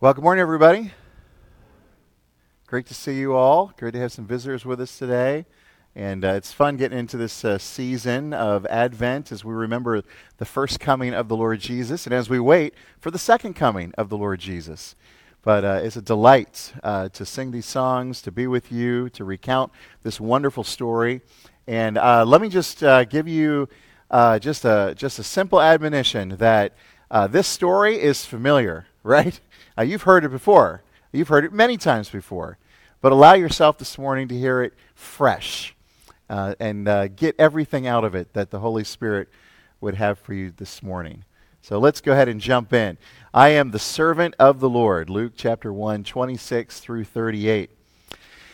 Well, good morning, everybody. Great to see you all. Great to have some visitors with us today. And it's fun getting into this season of Advent as we remember the first coming of the Lord Jesus and as we wait for the second coming of the Lord Jesus. But it's a delight to sing these songs, to be with you, to recount this wonderful story. And let me just give you just a simple admonition that this story is familiar, right? You've heard it before. You've heard it many times before. But allow yourself this morning to hear it fresh and get everything out of it that the Holy Spirit would have for you this morning. So let's go ahead and jump in. I am the servant of the Lord, Luke chapter 1, 26 through 38.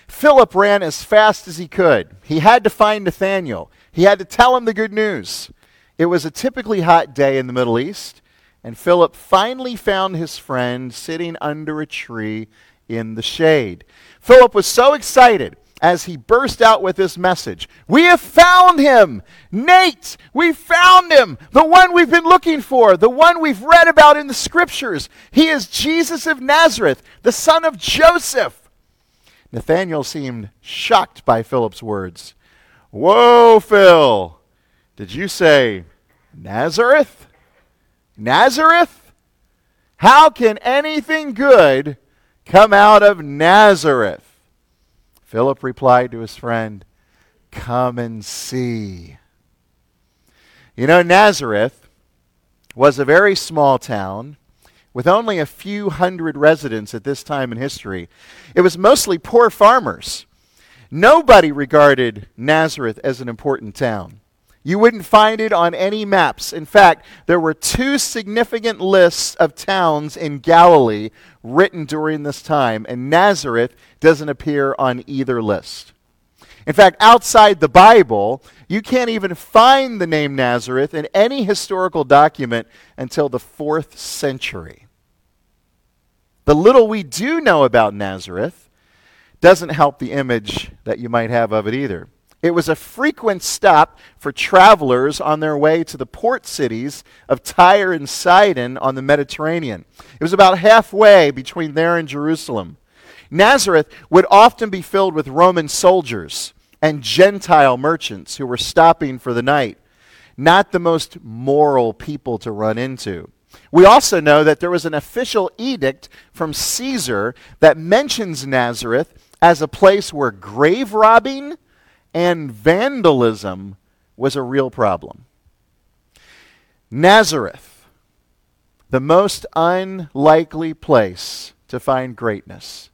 Philip ran as fast as he could. He had to find Nathanael. He had to tell him the good news. It was a typically hot day in the Middle East. And Philip finally found his friend sitting under a tree in the shade. Philip was so excited as he burst out with this message. We have found him! Nate, we found him! The one we've been looking for, the one we've read about in the scriptures. He is Jesus of Nazareth, the son of Joseph. Nathanael seemed shocked by Philip's words. Whoa, Phil! Did you say Nazareth? Nazareth? How can anything good come out of Nazareth? Philip replied to his friend, come and see. You know, Nazareth was a very small town with only a few hundred residents at this time in history. It was mostly poor farmers. Nobody regarded Nazareth as an important town. You wouldn't find it on any maps. In fact, there were two significant lists of towns in Galilee written during this time, and Nazareth doesn't appear on either list. In fact, outside the Bible, you can't even find the name Nazareth in any historical document until the 4th century. The little we do know about Nazareth doesn't help the image that you might have of it either. It was a frequent stop for travelers on their way to the port cities of Tyre and Sidon on the Mediterranean. It was about halfway between there and Jerusalem. Nazareth would often be filled with Roman soldiers and Gentile merchants who were stopping for the night. Not the most moral people to run into. We also know that there was an official edict from Caesar that mentions Nazareth as a place where grave robbing and vandalism was a real problem. Nazareth, the most unlikely place to find greatness,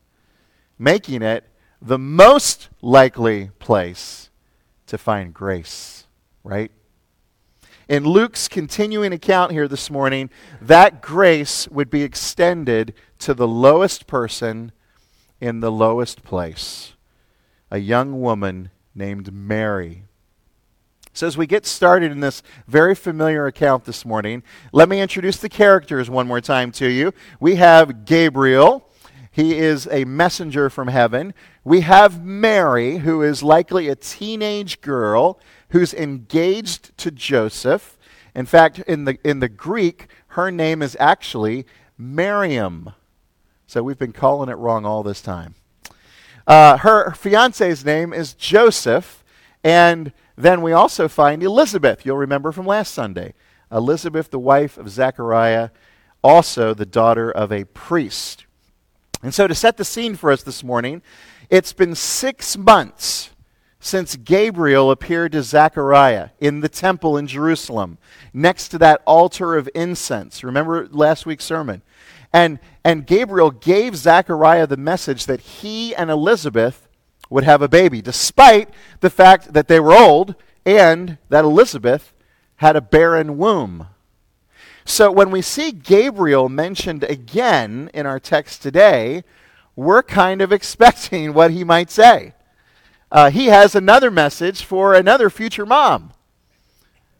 making it the most likely place to find grace, right? In Luke's continuing account here this morning, that grace would be extended to the lowest person in the lowest place, a young woman named Mary. So as we get started in this very familiar account this morning, let me introduce the characters one more time to you. We have Gabriel. He is a messenger from heaven. We have Mary, who is likely a teenage girl who's engaged to Joseph. In fact, in the Greek, her name is actually Miriam. So we've been calling it wrong all this time. Her fiancé's name is Joseph, and then we also find Elizabeth. You'll remember from last Sunday. Elizabeth, the wife of Zechariah, also the daughter of a priest. And so to set the scene for us this morning, it's been 6 months since Gabriel appeared to Zechariah in the temple in Jerusalem, next to that altar of incense. Remember last week's sermon? And Gabriel gave Zechariah the message that he and Elizabeth would have a baby, despite the fact that they were old and that Elizabeth had a barren womb. So when we see Gabriel mentioned again in our text today, we're kind of expecting what he might say. He has another message for another future mom.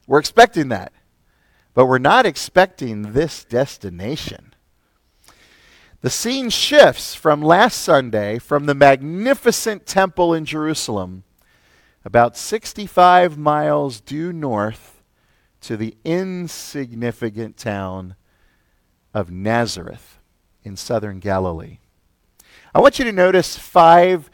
We're expecting that. But we're not expecting this destination. The scene shifts from last Sunday from the magnificent temple in Jerusalem, about 65 miles due north, to the insignificant town of Nazareth in southern Galilee. I want you to notice five,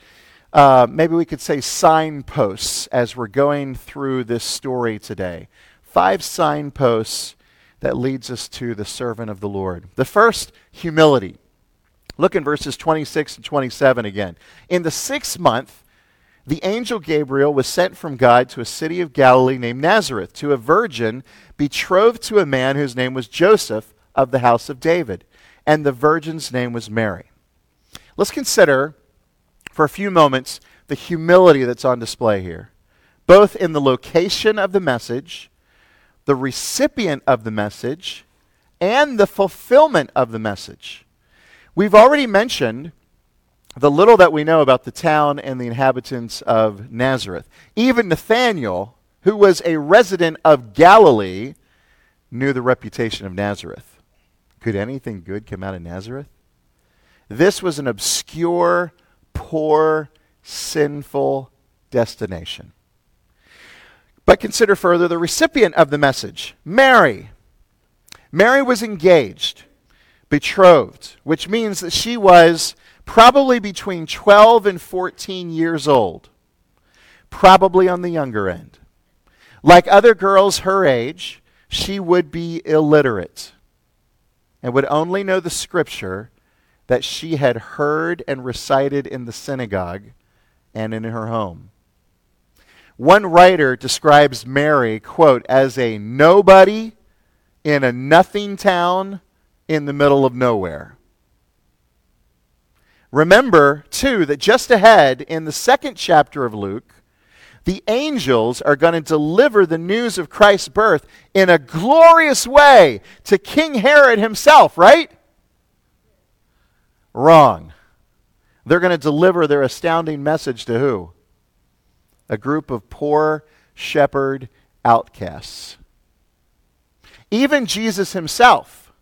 maybe we could say signposts as we're going through this story today. Five signposts that leads us to the servant of the Lord. The first, humility. Look in verses 26 and 27 again. In the 6th month, the angel Gabriel was sent from God to a city of Galilee named Nazareth, to a virgin betrothed to a man whose name was Joseph of the house of David, and the virgin's name was Mary. Let's consider for a few moments the humility that's on display here, both in the location of the message, the recipient of the message, and the fulfillment of the message. We've already mentioned the little that we know about the town and the inhabitants of Nazareth. Even Nathanael, who was a resident of Galilee, knew the reputation of Nazareth. Could anything good come out of Nazareth? This was an obscure, poor, sinful destination. But consider further the recipient of the message, Mary. Mary was engaged, betrothed, which means that she was probably between 12 and 14 years old, probably on the younger end. Like other girls her age, she would be illiterate and would only know the scripture that she had heard and recited in the synagogue and in her home. One writer describes Mary, quote, as a nobody in a nothing town in the middle of nowhere. Remember, too, that just ahead in the 2nd chapter of Luke, the angels are going to deliver the news of Christ's birth in a glorious way to King Herod himself, right? Wrong. They're going to deliver their astounding message to who? A group of poor shepherd outcasts. Even Jesus himself,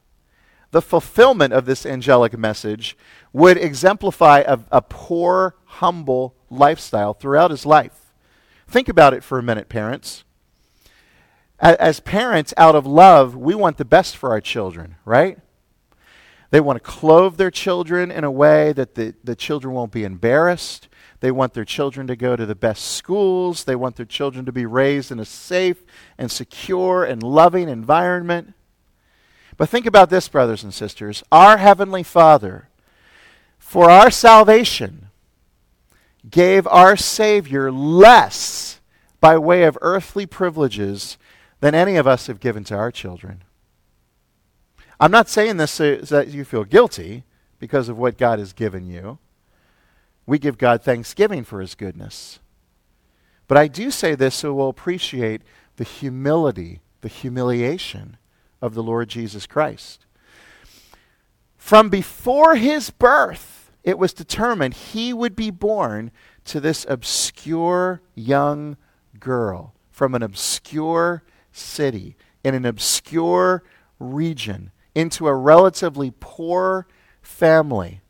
the fulfillment of this angelic message, would exemplify a poor, humble lifestyle throughout his life. Think about it for a minute, parents. As parents, out of love, we want the best for our children, right? They want to clothe their children in a way that the children won't be embarrassed. They want their children to go to the best schools. They want their children to be raised in a safe and secure and loving environment. But think about this, brothers and sisters. Our Heavenly Father, for our salvation, gave our Savior less by way of earthly privileges than any of us have given to our children. I'm not saying this so that you feel guilty because of what God has given you. We give God thanksgiving for His goodness. But I do say this so we'll appreciate the humility, the humiliation of the Lord Jesus Christ. From before his birth, it was determined he would be born to this obscure young girl from an obscure city in an obscure region into a relatively poor family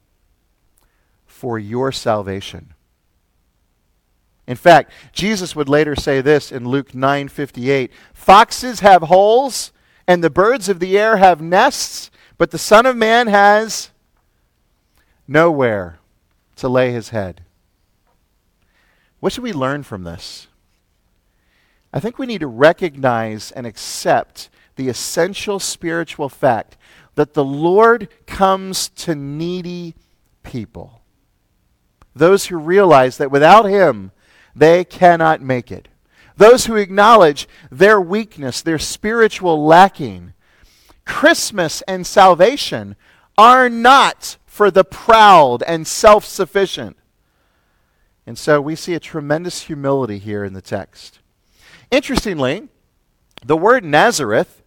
for your salvation. In fact, Jesus would later say this in Luke 9:58, "Foxes have holes, and the birds of the air have nests, but the Son of Man has nowhere to lay his head." What should we learn from this? I think we need to recognize and accept the essential spiritual fact that the Lord comes to needy people, those who realize that without Him, they cannot make it. Those who acknowledge their weakness, their spiritual lacking. Christmas and salvation are not for the proud and self-sufficient. And so we see a tremendous humility here in the text. Interestingly, the word Nazareth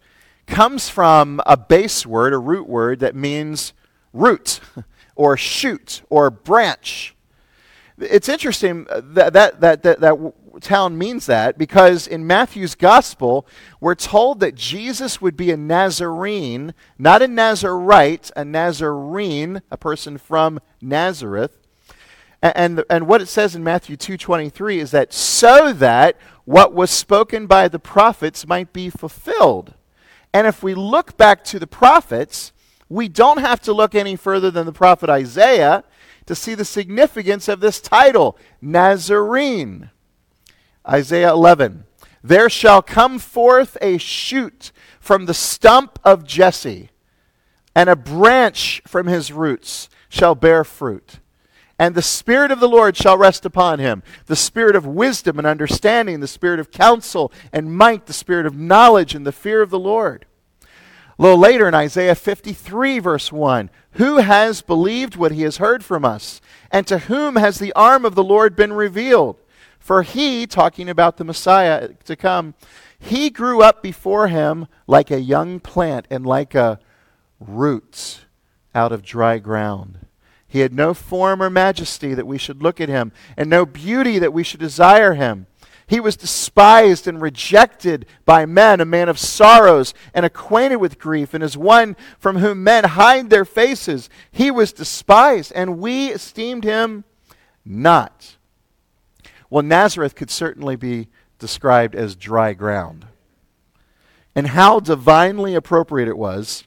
comes from a base word, a root word that means root or shoot or branch. It's interesting that town means that because in Matthew's gospel, we're told that Jesus would be a Nazarene, not a Nazarite, a Nazarene, a person from Nazareth. And what it says in Matthew 2:23 is that so that what was spoken by the prophets might be fulfilled. And if we look back to the prophets, We don't have to look any further than the prophet Isaiah to see the significance of this title, Nazarene. Isaiah 11, there shall come forth a shoot from the stump of Jesse, and a branch from his roots shall bear fruit. And the Spirit of the Lord shall rest upon him, the Spirit of wisdom and understanding, the Spirit of counsel and might, the Spirit of knowledge and the fear of the Lord. A little later in Isaiah 53, verse 1, who has believed what he has heard from us? And to whom has the arm of the Lord been revealed? For he, talking about the Messiah to come, he grew up before him like a young plant and like a root out of dry ground. He had no form or majesty that we should look at him, and no beauty that we should desire him. He was despised and rejected by men, a man of sorrows and acquainted with grief, and as one from whom men hide their faces. He was despised, and we esteemed him not. Well, Nazareth could certainly be described as dry ground. And how divinely appropriate it was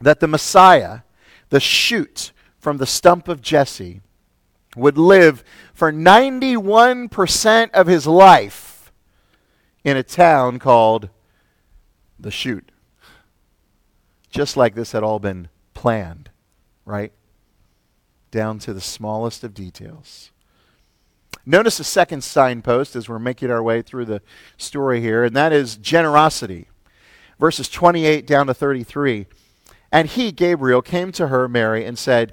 that the Messiah, the shoot from the stump of Jesse, would live for 91% of his life in a town called The Chute. Just like this had all been planned, right? Down to the smallest of details. Notice the second signpost as we're making our way through the story here, and that is generosity. Verses 28 down to 33. And he, Gabriel, came to her, Mary, and said,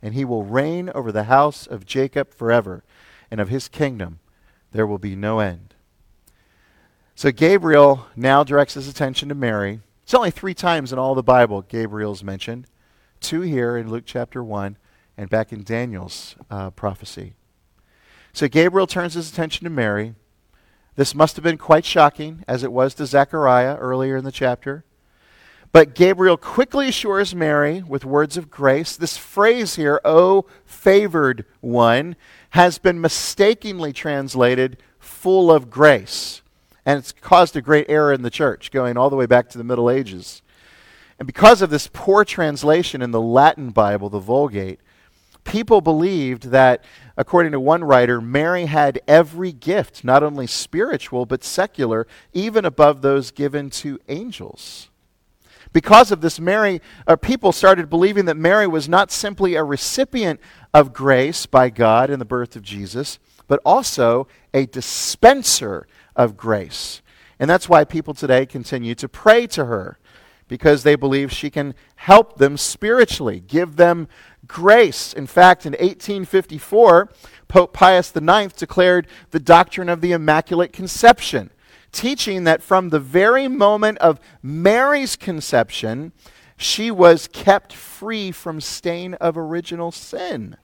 and he will reign over the house of Jacob forever, and of his kingdom there will be no end. So Gabriel now directs his attention to Mary. It's only 3 times in all the Bible Gabriel's mentioned, 2 here in Luke chapter 1 and back in Daniel's prophecy. So Gabriel turns his attention to Mary. This must have been quite shocking, as it was to Zechariah earlier in the chapter. But Gabriel quickly assures Mary with words of grace. This phrase here, O favored one, has been mistakenly translated full of grace. And it's caused a great error in the church, going all the way back to the Middle Ages. And because of this poor translation in the Latin Bible, the Vulgate, people believed that, according to one writer, Mary had every gift, not only spiritual but secular, even above those given to angels. Because of this, people started believing that Mary was not simply a recipient of grace by God in the birth of Jesus, but also a dispenser of grace. And that's why people today continue to pray to her, because they believe she can help them spiritually, give them grace. In fact, in 1854, Pope Pius IX declared the doctrine of the Immaculate Conception, teaching that from the very moment of Mary's conception, she was kept free from stain of original sin.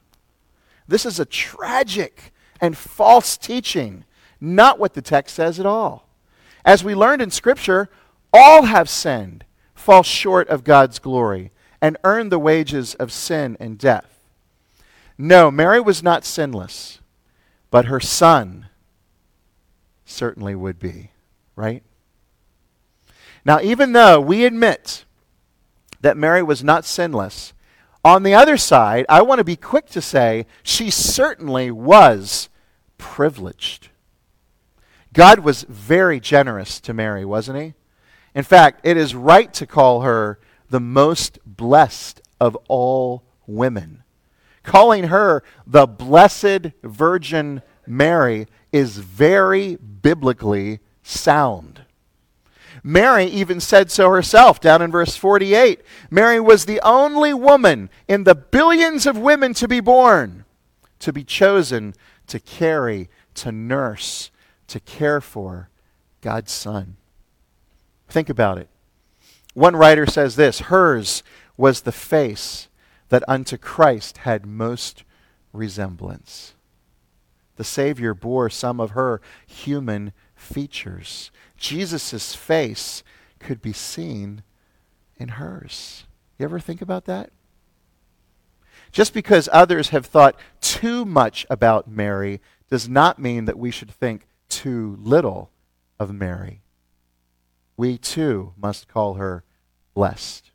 This is a tragic and false teaching, not what the text says at all. As we learned in Scripture, all have sinned, fall short of God's glory, and earn the wages of sin and death. No, Mary was not sinless, but her son certainly would be. Right? Now, even though we admit that Mary was not sinless, on the other side, I want to be quick to say she certainly was privileged. God was very generous to Mary, wasn't he? In fact, it is right to call her the most blessed of all women. Calling her the Blessed Virgin Mary is very biblically sound. Mary even said so herself down in verse 48. Mary was the only woman in the billions of women to be born, to be chosen, to carry, to nurse, to care for God's Son. Think about it. One writer says this, hers was the face that unto Christ had most resemblance. The Savior bore some of her human features. Jesus' face could be seen in hers. You ever think about that? Just because others have thought too much about Mary does not mean that we should think too little of Mary. We too must call her blessed.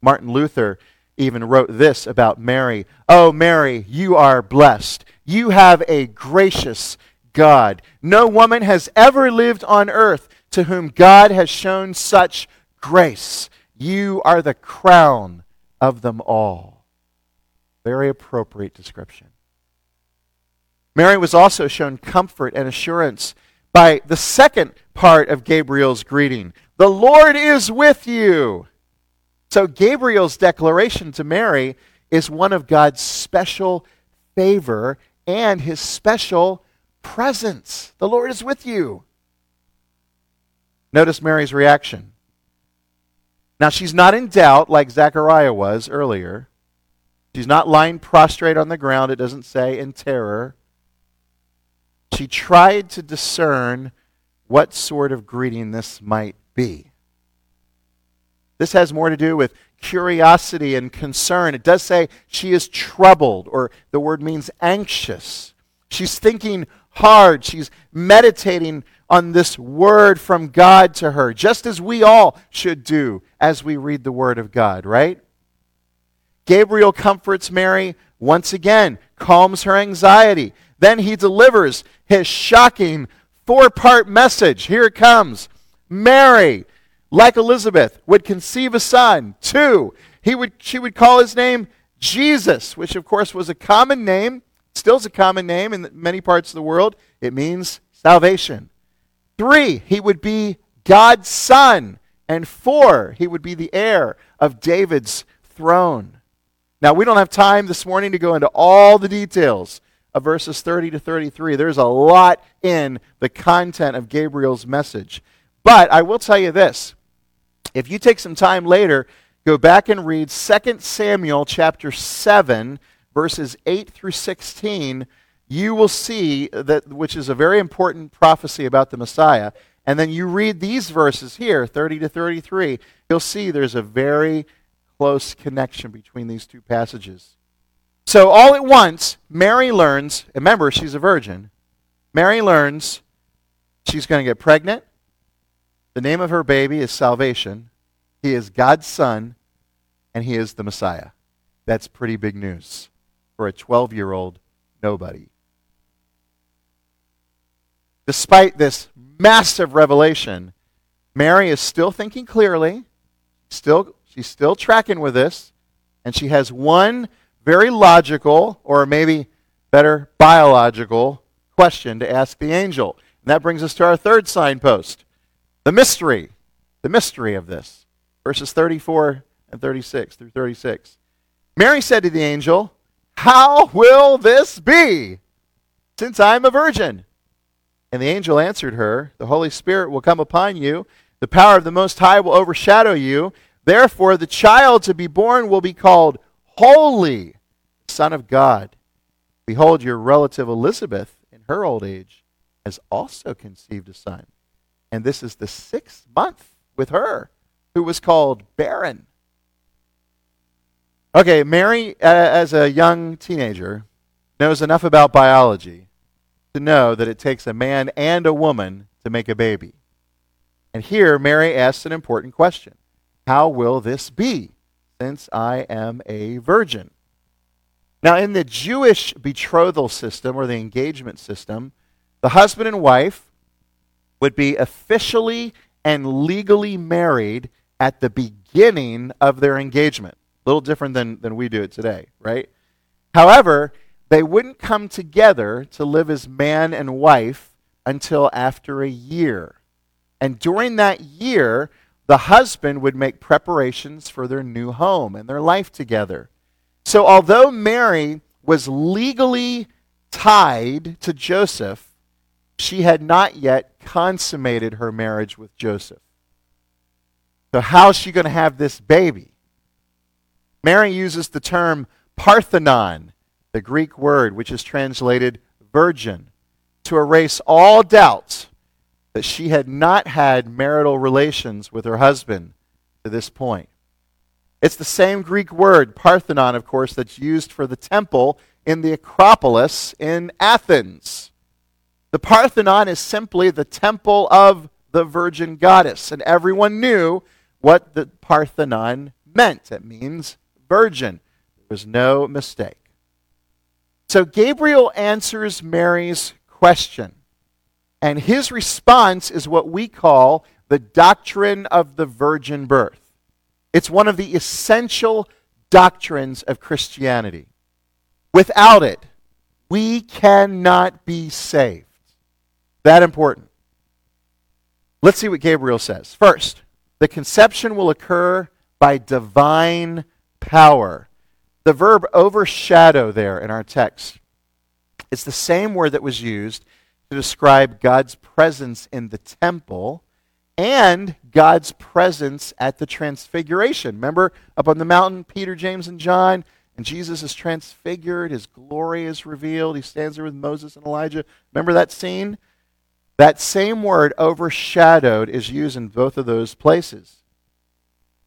Martin Luther even wrote this about Mary. Oh, Mary, you are blessed. You have a gracious God. No woman has ever lived on earth to whom God has shown such grace. You are the crown of them all. Very appropriate description. Mary was also shown comfort and assurance by the second part of Gabriel's greeting. The Lord is with you. So Gabriel's declaration to Mary is one of God's special favor and his special presence. The Lord is with you. Notice Mary's reaction. Now, she's not in doubt like Zechariah was earlier. She's not lying prostrate on the ground, it doesn't say, in terror. She tried to discern what sort of greeting this might be. This has more to do with curiosity and concern. It does say she is troubled, or the word means anxious. She's thinking hard. She's meditating on this word from God to her, just as we all should do as we read the word of God, right? Gabriel comforts Mary once again, calms her anxiety. Then he delivers his shocking four-part message. Here it comes. Mary, like Elizabeth, would conceive a son. 2, she would call his name Jesus, which of course was a common name, still is a common name in many parts of the world. It means salvation. 3, he would be God's son. And 4, he would be the heir of David's throne. Now, we don't have time this morning to go into all the details of verses 30 to 33. There's a lot in the content of Gabriel's message. But I will tell you this. If you take some time later, go back and read 2 Samuel chapter 7, verses 8 through 16, you will see that, which is a very important prophecy about the Messiah. And then you read these verses here, 30 to 33, you'll see there's a very close connection between these two passages. So all at once, Mary learns, remember she's a virgin, Mary learns she's going to get pregnant. The name of her baby is Salvation. He is God's son, and he is the Messiah. That's pretty big news for a 12-year-old nobody. Despite this massive revelation, Mary is still thinking clearly, she's still tracking with this, and she has one very logical, or maybe better, biological question to ask the angel. And that brings us to our third signpost. The mystery of this. Verses 34 and 36 through 36. Mary said to the angel, "How will this be, since I'm a virgin?" And the angel answered her, "The Holy Spirit will come upon you. The power of the Most High will overshadow you. Therefore, the child to be born will be called Holy, Son of God. Behold, your relative Elizabeth, in her old age, has also conceived a son. And this is the 6th month with her, who was called barren." Okay, Mary, as a young teenager, knows enough about biology to know that it takes a man and a woman to make a baby. And here, Mary asks an important question. How will this be, since I am a virgin? Now, in the Jewish betrothal system, or the engagement system, the husband and wife would be officially and legally married at the beginning of their engagement. A little different than we do it today, right? However, they wouldn't come together to live as man and wife until after a year. And during that year, the husband would make preparations for their new home and their life together. So although Mary was legally tied to Joseph, she had not yet consummated her marriage with Joseph. So how is she going to have this baby? Mary uses the term Parthenon, the Greek word which is translated virgin, to erase all doubts that she had not had marital relations with her husband to this point. It's the same Greek word, Parthenon, of course, that's used for the temple in the Acropolis in Athens. The Parthenon is simply the temple of the Virgin Goddess, and everyone knew what the Parthenon meant. It means virgin. There was no mistake. So Gabriel answers Mary's question, and his response is what we call the doctrine of the virgin birth. It's one of the essential doctrines of Christianity. Without it, we cannot be saved. That important. Let's see what Gabriel says. First, the conception will occur by divine power. The verb overshadow there in our text, it's the same word that was used to describe God's presence in the temple and God's presence at the transfiguration. Remember, up on the mountain, Peter, James, and John, and Jesus is transfigured. His glory is revealed. He stands there with Moses and Elijah. Remember that scene? That same word, overshadowed, is used in both of those places.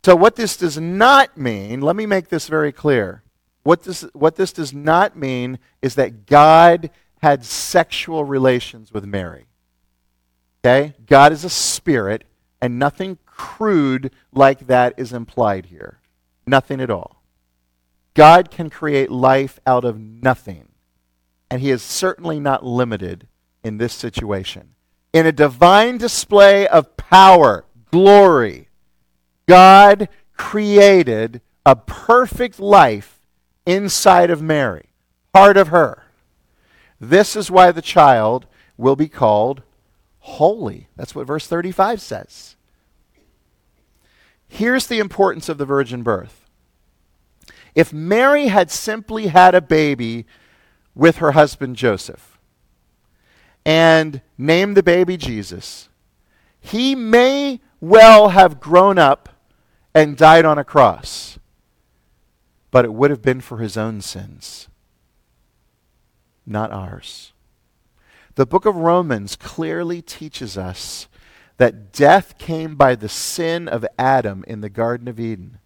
So what this does not mean, let me make this very clear. What this does not mean is that God had sexual relations with Mary. Okay? God is a spirit, and nothing crude like that is implied here. Nothing at all. God can create life out of nothing, and he is certainly not limited in this situation. In a divine display of power, glory, God created a perfect life inside of Mary, part of her. This is why the child will be called holy. That's what verse 35 says. Here's the importance of the virgin birth. If Mary had simply had a baby with her husband Joseph and named the baby Jesus, he may well have grown up and died on a cross, but it would have been for his own sins, not ours. The book of Romans clearly teaches us that death came by the sin of Adam in the Garden of Eden.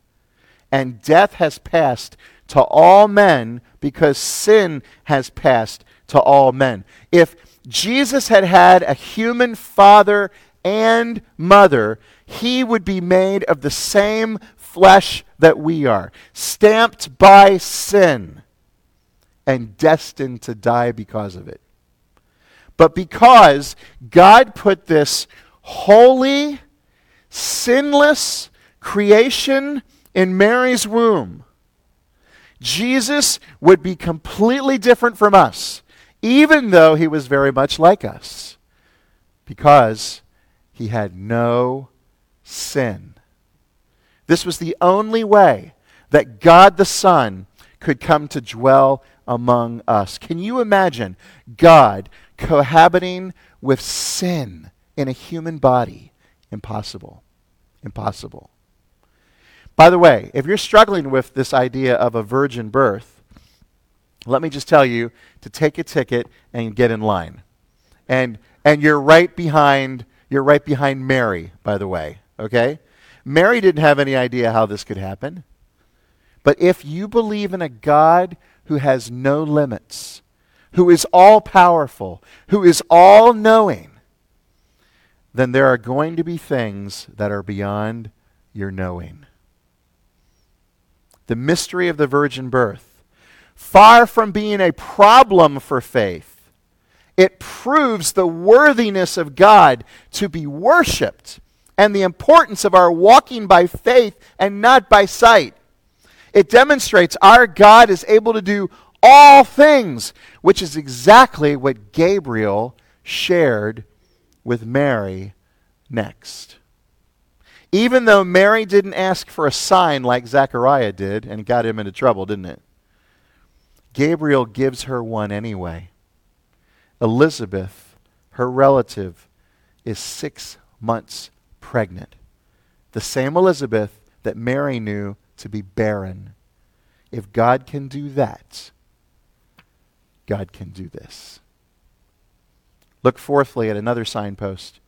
And death has passed to all men because sin has passed to all men. If Jesus had had a human father and mother, he would be made of the same flesh that we are, stamped by sin and destined to die because of it. But because God put this holy, sinless creation in Mary's womb, Jesus would be completely different from us, even though he was very much like us, because he had no sin. This was the only way that God the Son could come to dwell among us. Can you imagine God cohabiting with sin in a human body? Impossible. Impossible. By the way, if you're struggling with this idea of a virgin birth, let me just tell you to take a ticket and get in line. And you're right behind Mary, by the way, okay? Mary didn't have any idea how this could happen. But if you believe in a God who has no limits, who is all-powerful, who is all-knowing, then there are going to be things that are beyond your knowing. The mystery of the virgin birth, far from being a problem for faith, it proves the worthiness of God to be worshipped and the importance of our walking by faith and not by sight. It demonstrates our God is able to do all things, which is exactly what Gabriel shared with Mary next. Even though Mary didn't ask for a sign like Zechariah did and got him into trouble, didn't it? Gabriel gives her one anyway. Elizabeth, her relative, is 6 months pregnant. The same Elizabeth that Mary knew to be barren If God can do that, God can do this. Look fourthly at another signpost,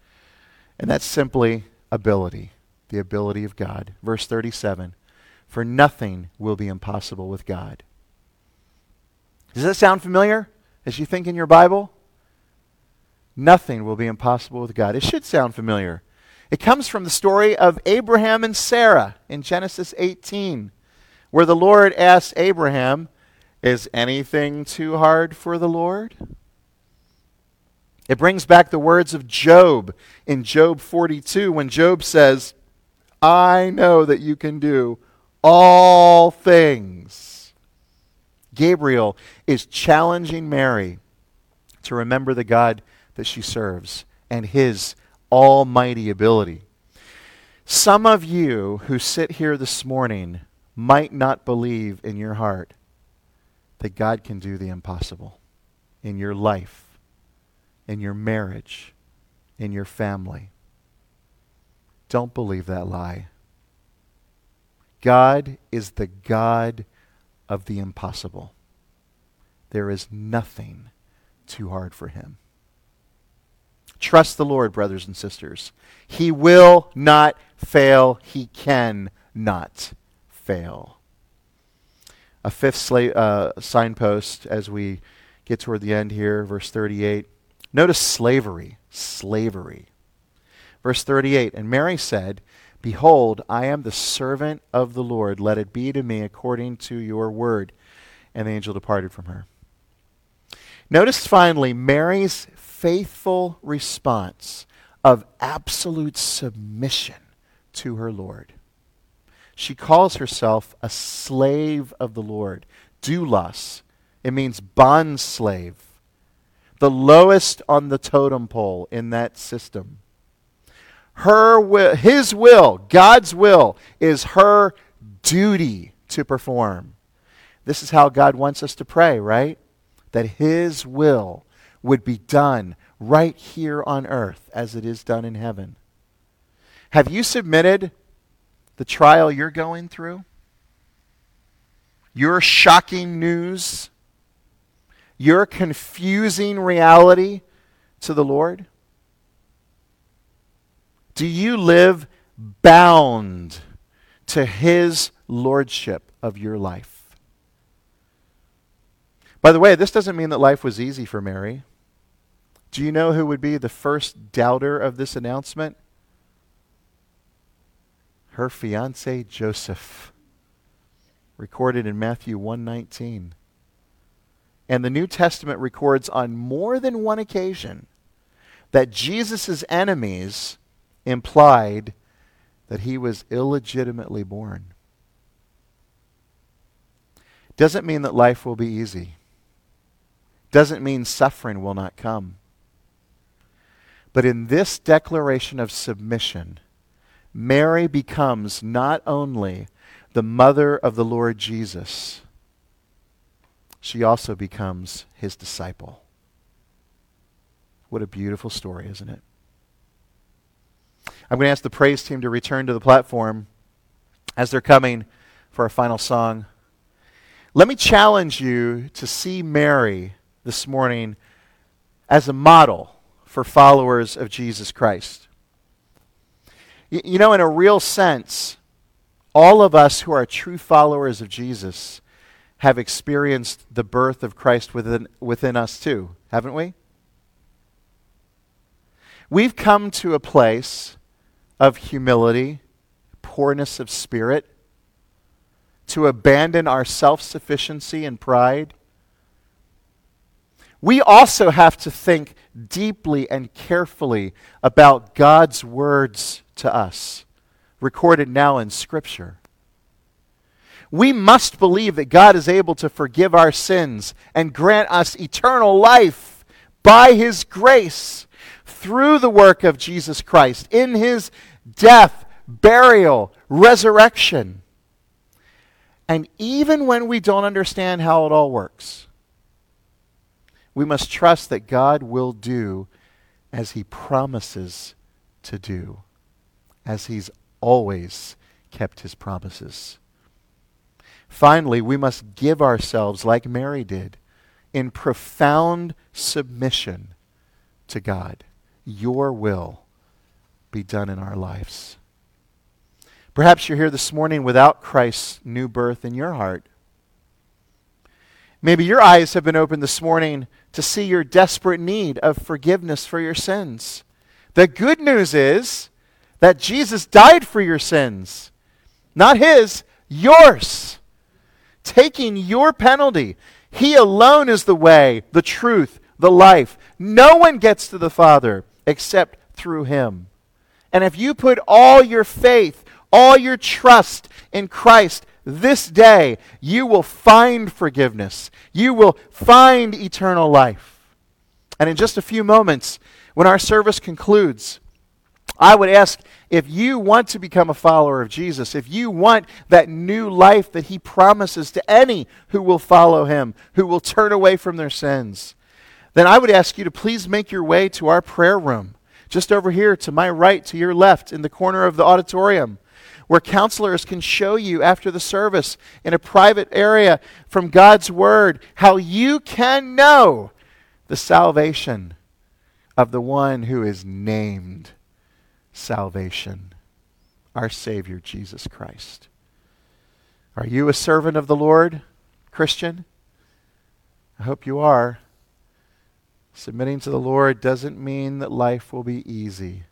and that's simply ability, the ability of God. Verse 37, for nothing will be impossible with God. Does that sound familiar as you think in your Bible? Nothing will be impossible with God. It should sound familiar. It comes from the story of Abraham and Sarah in Genesis 18, where the Lord asks Abraham, is anything too hard for the Lord? It brings back the words of Job in Job 42, when Job says, I know that you can do all things. Gabriel is challenging Mary to remember the God that she serves and his almighty ability. Some of you who sit here this morning might not believe in your heart that God can do the impossible in your life, in your marriage, in your family. Don't believe that lie. God is the God of the impossible. There is nothing too hard for him. Trust the Lord, brothers and sisters. He will not fail. He can not fail. A fifth signpost as we get toward the end here, verse 38. Notice slavery. Slavery. Verse 38, and Mary said, behold, I am the servant of the Lord. Let it be to me according to your word. And the angel departed from her. Notice finally Mary's faithful response of absolute submission to her Lord. She calls herself a slave of the Lord. Doulos. It means bond slave. The lowest on the totem pole in that system. Her will, his will, God's will, is her duty to perform. This is how God wants us to pray, right? That his will would be done right here on earth as it is done in heaven. Have you submitted the trial you're going through? Your shocking news? Your confusing reality to the Lord? Do you live bound to his lordship of your life? By the way, this doesn't mean that life was easy for Mary. Do you know who would be the first doubter of this announcement? Her fiancé, Joseph, recorded in Matthew 1:19. And the New Testament records on more than one occasion that Jesus' enemies implied that he was illegitimately born. Doesn't mean that life will be easy. Doesn't mean suffering will not come. But in this declaration of submission, Mary becomes not only the mother of the Lord Jesus, she also becomes his disciple. What a beautiful story, isn't it? I'm going to ask the praise team to return to the platform as they're coming for our final song. Let me challenge you to see Mary this morning as a model for followers of Jesus Christ. You know, in a real sense, all of us who are true followers of Jesus have experienced the birth of Christ within us too, haven't we? We've come to a place of humility, poorness of spirit, to abandon our self-sufficiency and pride. We also have to think deeply and carefully about God's words to us, recorded now in Scripture. We must believe that God is able to forgive our sins and grant us eternal life by his grace, through the work of Jesus Christ, in his death, burial, resurrection. And even when we don't understand how it all works, we must trust that God will do as he promises to do, as he's always kept his promises. Finally, we must give ourselves, like Mary did, in profound submission to God. Your will be done in our lives. Perhaps you're here this morning without Christ's new birth in your heart. Maybe your eyes have been opened this morning to see your desperate need of forgiveness for your sins. The good news is that Jesus died for your sins. Not his, yours. Taking your penalty. He alone is the way, the truth, the life. No one gets to the Father except through him. And if you put all your faith, all your trust in Christ this day, you will find forgiveness. You will find eternal life. And in just a few moments, when our service concludes, I would ask if you want to become a follower of Jesus, if you want that new life that he promises to any who will follow him, who will turn away from their sins, then I would ask you to please make your way to our prayer room, just over here to my right, to your left, in the corner of the auditorium, where counselors can show you after the service in a private area from God's Word how you can know the salvation of the one who is named Salvation, our Savior, Jesus Christ. Are you a servant of the Lord, Christian? I hope you are. Submitting to the Lord doesn't mean that life will be easy,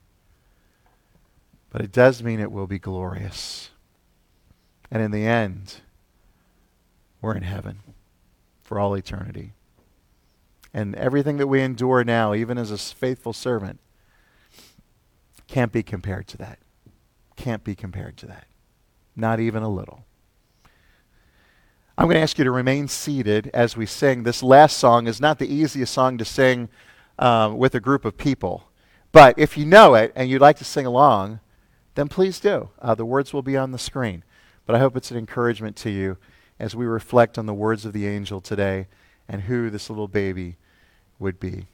but it does mean it will be glorious. And in the end, we're in heaven for all eternity. And everything that we endure now, even as a faithful servant, can't be compared to that. Can't be compared to that. Not even a little. I'm going to ask you to remain seated as we sing. This last song is not the easiest song to sing with a group of people. But if you know it and you'd like to sing along, then please do. The words will be on the screen. But I hope it's an encouragement to you as we reflect on the words of the angel today and who this little baby would be.